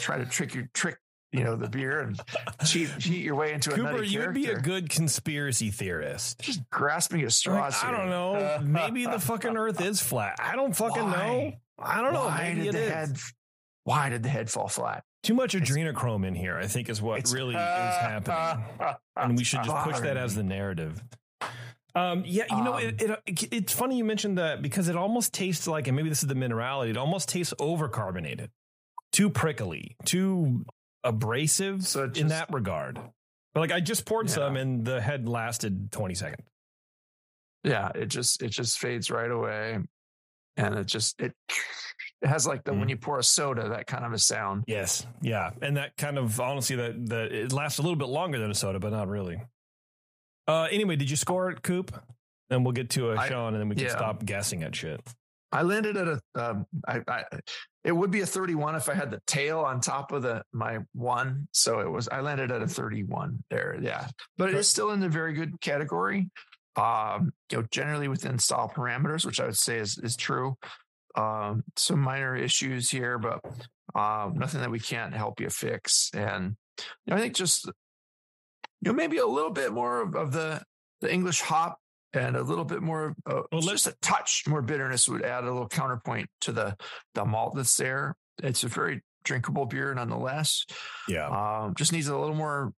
try to trick your trick. You know, the beer and cheat, cheat your way into another character. Cooper, you'd be a good conspiracy theorist. Just grasping at straws. Like, I don't know. Maybe the fucking earth is flat. I don't fucking Why? know. I don't Why know. Maybe did it the is. Head, why did the head fall flat? Too much adrenochrome in here, I think, is what really uh, is happening. Uh, uh, and we should just push that as the narrative. Um, yeah, you know, um, it, it, it it's funny you mentioned that because it almost tastes like, and maybe this is the minerality, it almost tastes overcarbonated. Too prickly. Too... abrasive so just, in that regard, but like I just poured yeah. some and the head lasted twenty seconds. Yeah, it just it just fades right away, and it just it it has like the mm. when you pour a soda, that kind of a sound. Yes, yeah, and that kind of honestly that that it lasts a little bit longer than a soda, but not really. Uh, anyway, did you score it, Coop? And we'll get to a I, Sean, and then we can yeah. stop guessing at shit. I landed at a. Um, I, I, it would be a thirty-one if I had the tail on top of the my one. So it was. I landed at a thirty-one there. Yeah, but it is still in the very good category. Um, you know, generally within style parameters, which I would say is is true. Um, some minor issues here, but um, nothing that we can't help you fix. And you know, I think just you know maybe a little bit more of, of the the English hop. And a little bit more, uh, well, just a touch more bitterness would add a little counterpoint to the the malt that's there. It's a very drinkable beer, nonetheless. Yeah, um, just needs a little more,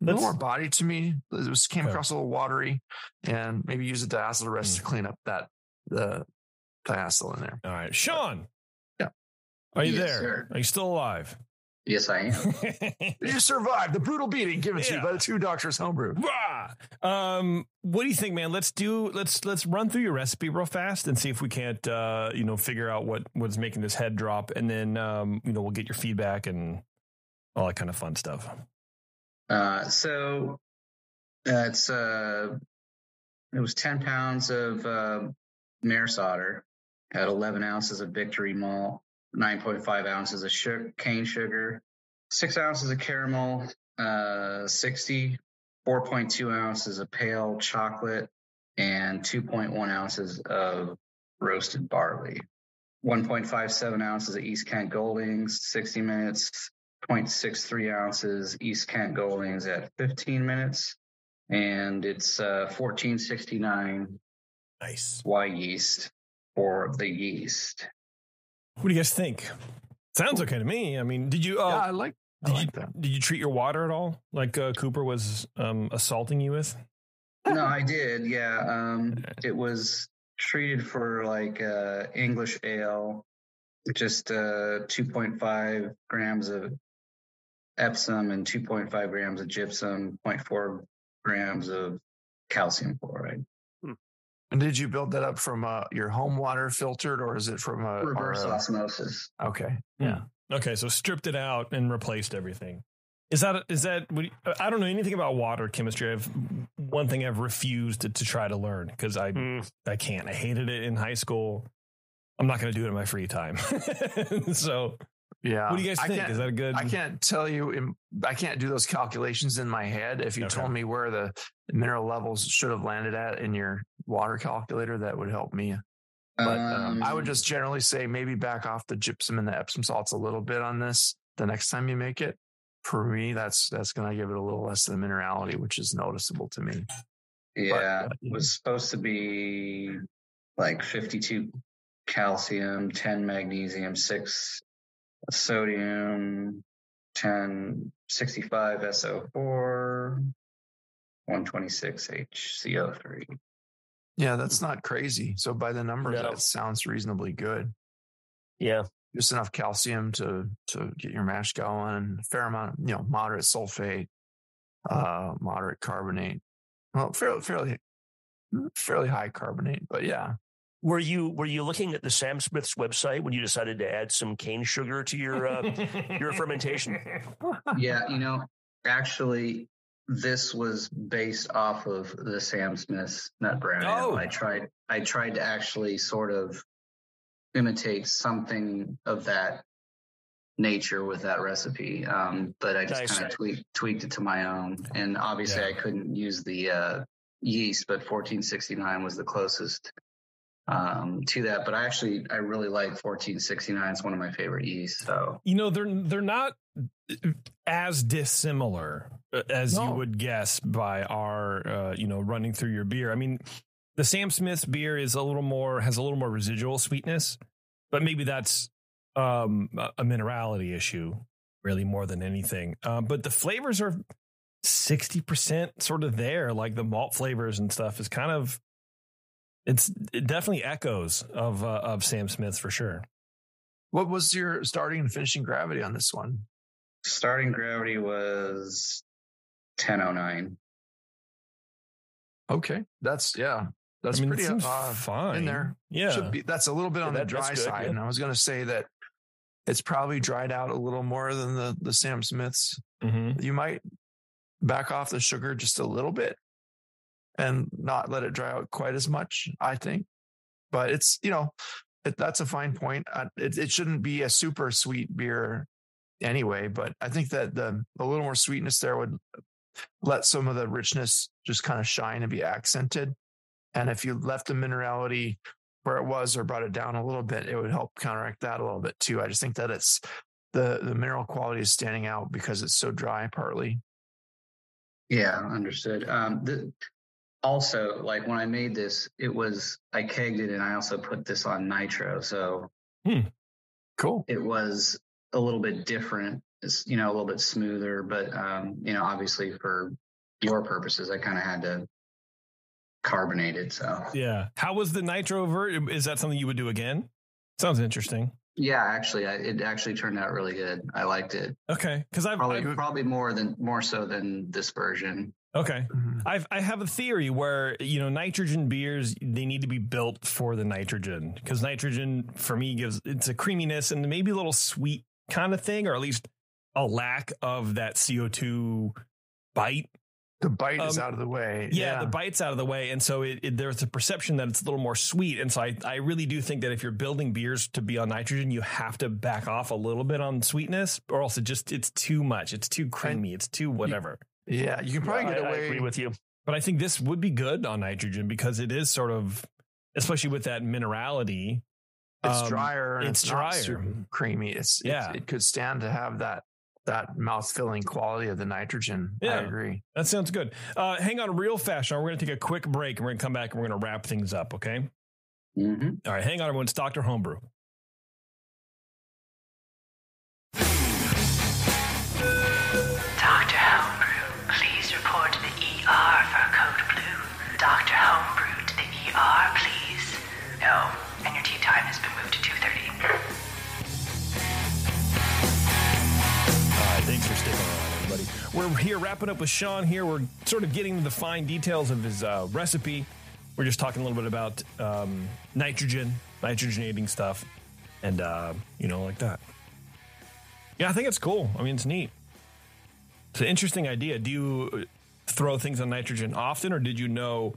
a little more body to me. It was came across a little watery, and maybe use a diacetyl rest mm. to clean up that the diacetyl in there. All right, Sean. Yeah, are you yes, there? Sir. Are you still alive? Yes, I am. You survived the brutal beating given yeah. to you by the two doctors homebrew. Um, what do you think, man? Let's do let's let's run through your recipe real fast and see if we can't uh, you know, figure out what what's making this head drop, and then um, you know, we'll get your feedback and all that kind of fun stuff? Uh, so uh, it's uh, it was ten pounds of uh, mare solder, had eleven ounces of Victory malt, nine point five ounces of sugar, cane sugar, six ounces of caramel, uh, sixty, four point two ounces of pale chocolate, and two point one ounces of roasted barley, one point five seven ounces of East Kent Goldings, sixty minutes, zero point six three ounces East Kent Goldings at fifteen minutes, and it's uh, fourteen sixty-nine. Nice. Wyeast for the yeast. What do you guys think? Sounds okay to me. I mean, did you? Uh, yeah, I like. Did, I like you, that. Did you treat your water at all? Like uh, Cooper was um, assaulting you with? No, I did. Yeah, um, it was treated for like uh, English ale, just uh, two point five grams of Epsom and two point five grams of gypsum, zero point four grams of calcium chloride. And did you build that up from uh, your home water filtered, or is it from a reverse osmosis? Okay. Yeah. Okay. So stripped it out and replaced everything. Is that, is that, I don't know anything about water chemistry. I've one thing I've refused to, to try to learn because I, mm. I can't, I hated it in high school. I'm not going to do it in my free time. So yeah, what do you guys think? Is that a good, I can't tell you, I can't do those calculations in my head. If you okay. told me where the mineral levels should have landed at in your water calculator, that would help me. But um, um, I would just generally say maybe back off the gypsum and the Epsom salts a little bit on this the next time you make it. For me, that's that's going to give it a little less of the minerality, which is noticeable to me. Yeah, but, uh, it was supposed to be like fifty-two calcium, ten magnesium, six sodium, ten, sixty-five S O four, one twenty-six H C O three. Yeah, that's not crazy. So by the numbers, no. That sounds reasonably good. Yeah. Just enough calcium to, to get your mash going, fair amount, you know, moderate sulfate, uh, moderate carbonate. Well, fairly, fairly, fairly high carbonate, but yeah. Were you were you looking at the Sam Smith's website when you decided to add some cane sugar to your uh, your fermentation? Yeah, you know, actually, this was based off of the Sam Smith's Nut Brown Ale. Oh. I tried. I tried to actually sort of imitate something of that nature with that recipe, um, but I just nice. kind of tweak, tweaked it to my own. And obviously, yeah. I couldn't use the uh, yeast, but fourteen sixty-nine was the closest um, to that. But I actually, I really like fourteen sixty-nine. It's one of my favorite yeasts. So you know, they're they're not as dissimilar as no. you would guess by our, uh, you know, running through your beer. I mean, the Sam Smith's beer is a little more, has a little more residual sweetness, but maybe that's um, a minerality issue really more than anything. Uh, but the flavors are sixty percent sort of there, like the malt flavors and stuff is kind of, it's it definitely echoes of, uh, of Sam Smith's for sure. What was your starting and finishing gravity on this one? Starting gravity was ten oh nine. Okay, that's yeah, that's I mean, pretty uh, fine in there. Yeah, should be, that's a little bit yeah, on that, the dry good, side. Yeah. And I was going to say that it's probably dried out a little more than the the Sam Smith's. Mm-hmm. You might back off the sugar just a little bit and not let it dry out quite as much, I think. But it's you know it, that's a fine point. I, it, it shouldn't be a super sweet beer anyway, but I think that the a little more sweetness there would let some of the richness just kind of shine and be accented. And if you left the minerality where it was or brought it down a little bit, it would help counteract that a little bit too. I just think that it's the, the mineral quality is standing out because it's so dry partly. Yeah, understood. Um, th- also, like when I made this, it was, I kegged it and I also put this on nitro. So hmm. cool. It was a little bit different. It's, you know, a little bit smoother, but, um, you know, obviously for your purposes, I kind of had to carbonate it. So, yeah. How was the nitro version? Is that something you would do again? Sounds interesting. Yeah, actually, I, it actually turned out really good. I liked it. Okay. Cause I've probably, I've, probably more than more so than this version. Okay. Mm-hmm. I've, I have a theory where, you know, nitrogen beers, they need to be built for the nitrogen because nitrogen for me gives it's a creaminess and maybe a little sweet kind of thing, or at least a lack of that C O two bite. The bite um, is out of the way. Yeah, yeah, the bite's out of the way. And so it, it, there's a perception that it's a little more sweet. And so I, I really do think that if you're building beers to be on nitrogen, you have to back off a little bit on sweetness, or else it just, it's too much. It's too creamy. It's too whatever. Yeah, you can probably well, get I, away. I agree with you. But I think this would be good on nitrogen because it is sort of, especially with that minerality. It's um, drier. It's, it's drier. Not super creamy. It's, yeah. It, it could stand to have that. That mouth-filling quality of the nitrogen. Yeah, I agree. That sounds good. Uh, hang on real fast. We're going to take a quick break, and we're going to come back, and we're going to wrap things up, okay? Mm-hmm. All right, hang on, everyone. It's Doctor Homebrew. Doctor Homebrew, please report to the E R for code blue. Doctor Homebrew to the E R, please. No, and your tea time has been moved to two thirty. Thanks for sticking around, everybody. We're here wrapping up with Sean here. We're sort of getting into the fine details of his uh, recipe. We're just talking a little bit about um, nitrogen, nitrogenating stuff, and, uh, you know, like that. Yeah, I think it's cool. I mean, it's neat. It's an interesting idea. Do you throw things on nitrogen often, or did you know,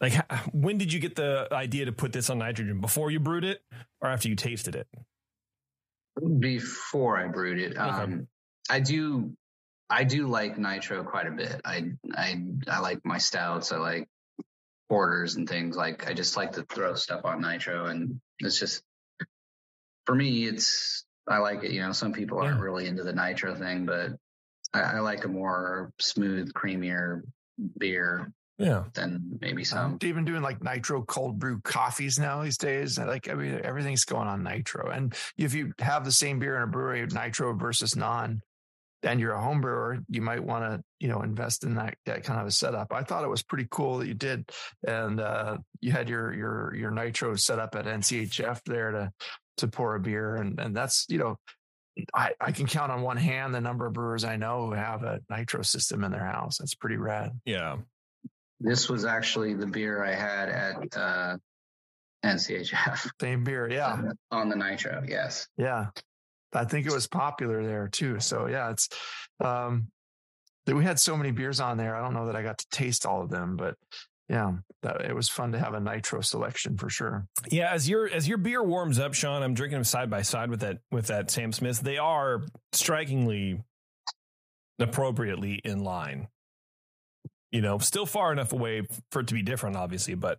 like, when did you get the idea to put this on nitrogen? Before you brewed it or after you tasted it? Before I brewed it, um, okay. I do, I do like nitro quite a bit. I, I, I like my stouts. I like porters and things. Like I just like to throw stuff on nitro, and it's just for me. It's I like it. You know, some people aren't yeah. really into the nitro thing, but I, I like a more smooth, creamier beer. Yeah. Then maybe some. Um, even doing like nitro cold brew coffees now these days. Like, I mean, everything's going on nitro. And if you have the same beer in a brewery, nitro versus non, and you're a home brewer, you might want to, you know, invest in that, that kind of a setup. I thought it was pretty cool that you did. And uh, you had your, your, your nitro set up at N C H F there to, to pour a beer. And, and that's, you know, I, I can count on one hand the number of brewers I know who have a nitro system in their house. That's pretty rad. Yeah. This was actually the beer I had at uh, N C H F. Same beer, yeah. On the, on the nitro, yes. Yeah. I think it was popular there, too. So, yeah, it's um, that we had so many beers on there. I don't know that I got to taste all of them, but, yeah, that, it was fun to have a nitro selection for sure. Yeah, as your as your beer warms up, Sean, I'm drinking them side by side with that with that Sam Smith's. They are strikingly appropriately in line. You know, still far enough away for it to be different, obviously, but,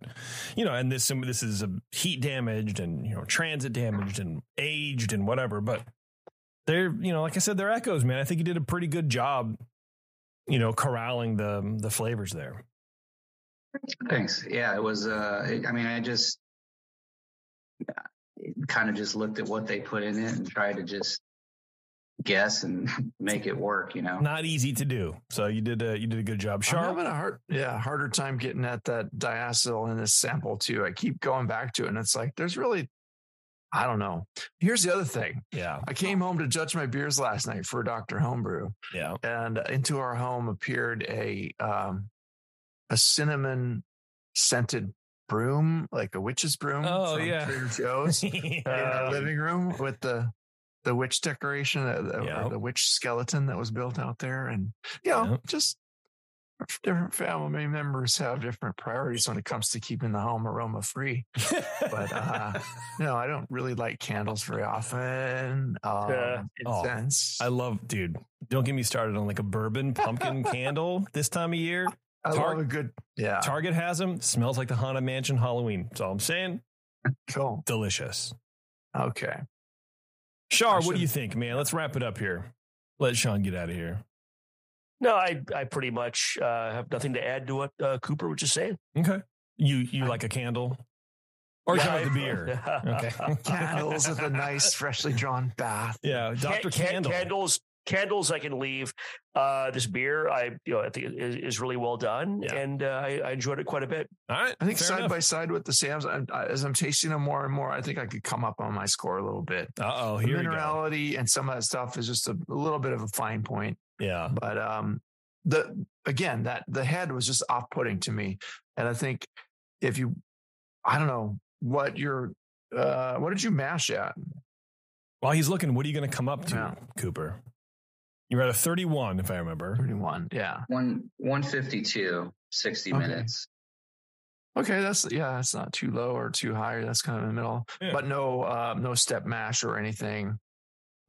you know, and this this is a heat damaged and, you know, transit damaged and aged and whatever, but they're, you know, like I said, they're echoes, man. I think you did a pretty good job, you know, corralling the the flavors there. Thanks. Yeah, it was, uh, it, I mean, I just kind of just looked at what they put in it and tried to just guess and make it work, you know. Not easy to do. So you did a you did a good job. Sharp. I'm having a hard, yeah, harder time getting at that diacetyl in this sample too. I keep going back to it, and it's like there's really, I don't know. Here's the other thing. Yeah, I came home to judge my beers last night for Doctor Homebrew. Yeah, and into our home appeared a um, a cinnamon scented broom, like a witch's broom. Oh from yeah, Trader Joe's yeah. in the living room with the. The witch decoration, uh, yep. or the witch skeleton that was built out there. And, you know, yep. just different family members have different priorities when it comes to keeping the home aroma free. but, uh, you know, I don't really light candles very often. Um, yeah. Incense. Oh, I love, dude, don't get me started on like a bourbon pumpkin candle this time of year. I Tar- love a good, yeah. Target has them. Smells like the Haunted Mansion Halloween. That's all I'm saying. Cool. Delicious. Okay. Shar, what do you think, man? Let's wrap it up here. Let Sean get out of here. No, I I pretty much uh, have nothing to add to what uh, Cooper was just saying. Okay. You you I, like a candle? Or yeah, kind of the beer? Okay. Candles with a nice, freshly drawn bath. Yeah, Doctor Can, Candle. Candles, candles I can leave. Uh, this beer, I you know, I think is, is really well done, yeah. and uh, I, I enjoyed it quite a bit. All right. I think side enough. By side with the Sam's, I, I, as I'm tasting them more and more, I think I could come up on my score a little bit. Uh-oh, the here we go. Minerality and some of that stuff is just a, a little bit of a fine point. Yeah. But um, the again, that the head was just off-putting to me. And I think if you, I don't know, what your, uh, what did you mash at? While he's looking, what are you going to come up to, yeah. Cooper? You're at a thirty-one, if I remember. thirty-one, yeah. One, one fifty-two, sixty okay. minutes. Okay, that's, yeah, that's not too low or too high. That's kind of in the middle. Yeah. But no uh, no step mash or anything.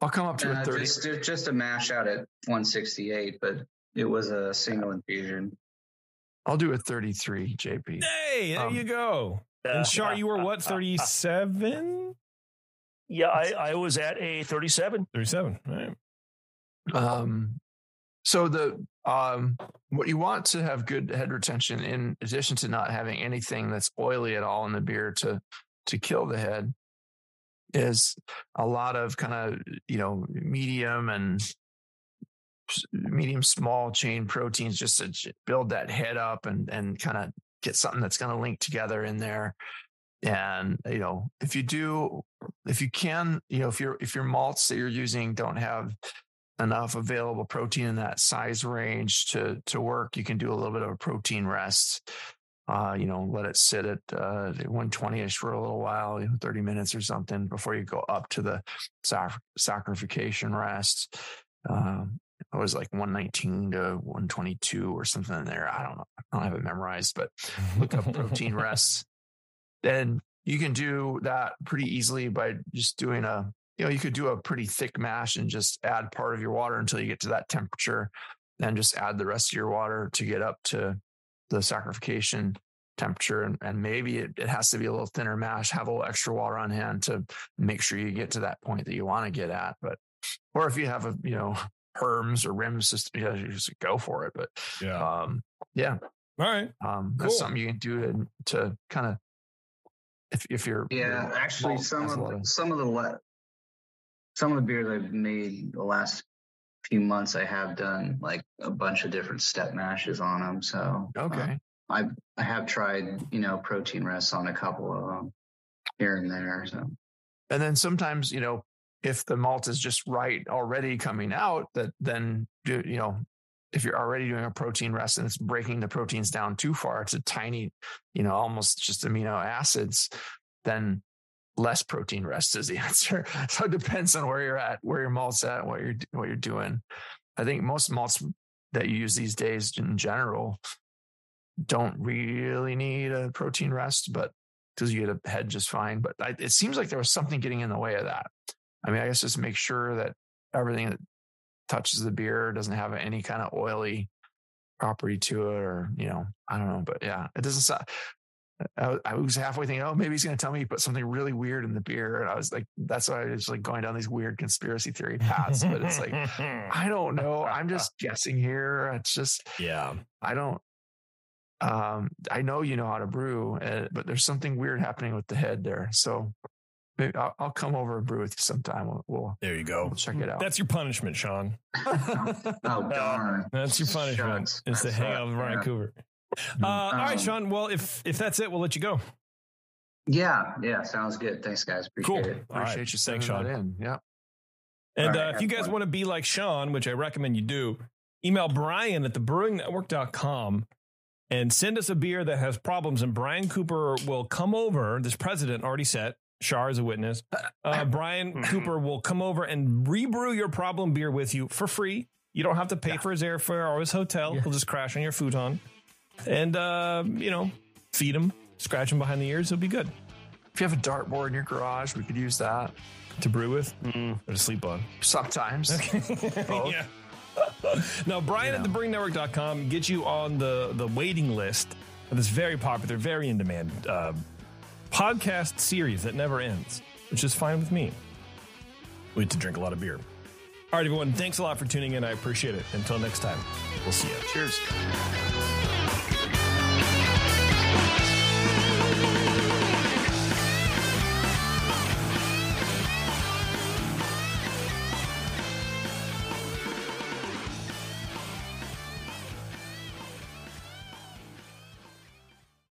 I'll come up to uh, a thirty. Just, just a mash out at one sixty-eight, but it was a single infusion. I'll do a thirty-three, J P. Hey, there um, you go. Uh, and Char, you were what, thirty-seven? Yeah, I, I was at a thirty-seven. thirty-seven, right. Um, so the um, what you want to have good head retention, in addition to not having anything that's oily at all in the beer to to kill the head, is a lot of kind of, you know, medium and medium small chain proteins just to build that head up and and kind of get something that's going to link together in there. And, you know, if you do, if you can, you know, if you're, if your malts that you're using don't have enough available protein in that size range to, to work, you can do a little bit of a protein rest, uh, you know, let it sit at uh, one twenty-ish for a little while, you know, thirty minutes or something before you go up to the sac- sacrification rest. Um, I was like one nineteen to one twenty-two or something in there. I don't know. I don't have it memorized, but look up protein rests. Then you can do that pretty easily by just doing a, you know, you could do a pretty thick mash and just add part of your water until you get to that temperature, and just add the rest of your water to get up to the sacrification temperature. And, and maybe it, it has to be a little thinner mash, have a little extra water on hand to make sure you get to that point that you want to get at. But, or if you have a, you know, herms or rim system, you know, you just go for it. But yeah. Um, yeah. All right. Um, that's cool. Something you can do to, to kind of, if, if you're, yeah, you know, actually some of, of some of the, le- some of the beers I've made the last few months, I have done like a bunch of different step mashes on them. So okay, uh, I I have tried, you know, protein rests on a couple of them here and there. So, and then sometimes, you know, if the malt is just right already coming out, that then do, you know, if you're already doing a protein rest and it's breaking the proteins down too far to tiny, you know, almost just amino acids, then less protein rest is the answer. So it depends on where you're at, where your malt's at, what you're what you're doing. I think most malts that you use these days in general don't really need a protein rest, but because you get a head just fine. But I, it seems like there was something getting in the way of that. I mean, I guess just make sure that everything that touches the beer doesn't have any kind of oily property to it, or, you know, I don't know, but yeah, it doesn't sound, I, I was halfway thinking, oh, maybe he's going to tell me he put something really weird in the beer. And I was like, that's why I was like going down these weird conspiracy theory paths, but it's like, I don't know. I'm just guessing here. It's just, yeah, I don't, um, I know, you know how to brew, uh, but there's something weird happening with the head there. So maybe I'll, I'll come over and brew with you sometime. We'll, we'll there you go. We'll check it out. That's your punishment, Sean. Oh, darn. That's your punishment. Shucks. It's the hang out with Ryan Cooper. Uh, all um, right, Sean. Well, if if that's it, we'll let you go. Yeah. Yeah. Sounds good. Thanks, guys. Appreciate cool. it. All Appreciate right. you saying Sean. That in. Yeah. And right, uh, if you guys want to be like Sean, which I recommend you do, email Brian at the brewing network dot com and send us a beer that has problems. And Brian Cooper will come over. This president already set. Shar is a witness. Uh, Brian Cooper will come over and rebrew your problem beer with you for free. You don't have to pay yeah. for his airfare or his hotel. Yeah. He'll just crash on your futon and, uh, you know, feed him, scratch him behind the ears. It'll be good. If you have a dartboard in your garage, we could use that to brew with mm. or to sleep on. Sometimes. Okay. yeah. Now, Brian you know. at the brewing network dot com gets you on the, the waiting list of this very popular, very in demand uh podcast series that never ends, which is fine with me. We get to drink a lot of beer. All right, everyone, thanks a lot for tuning in. I appreciate it. Until next time, we'll see you. Cheers.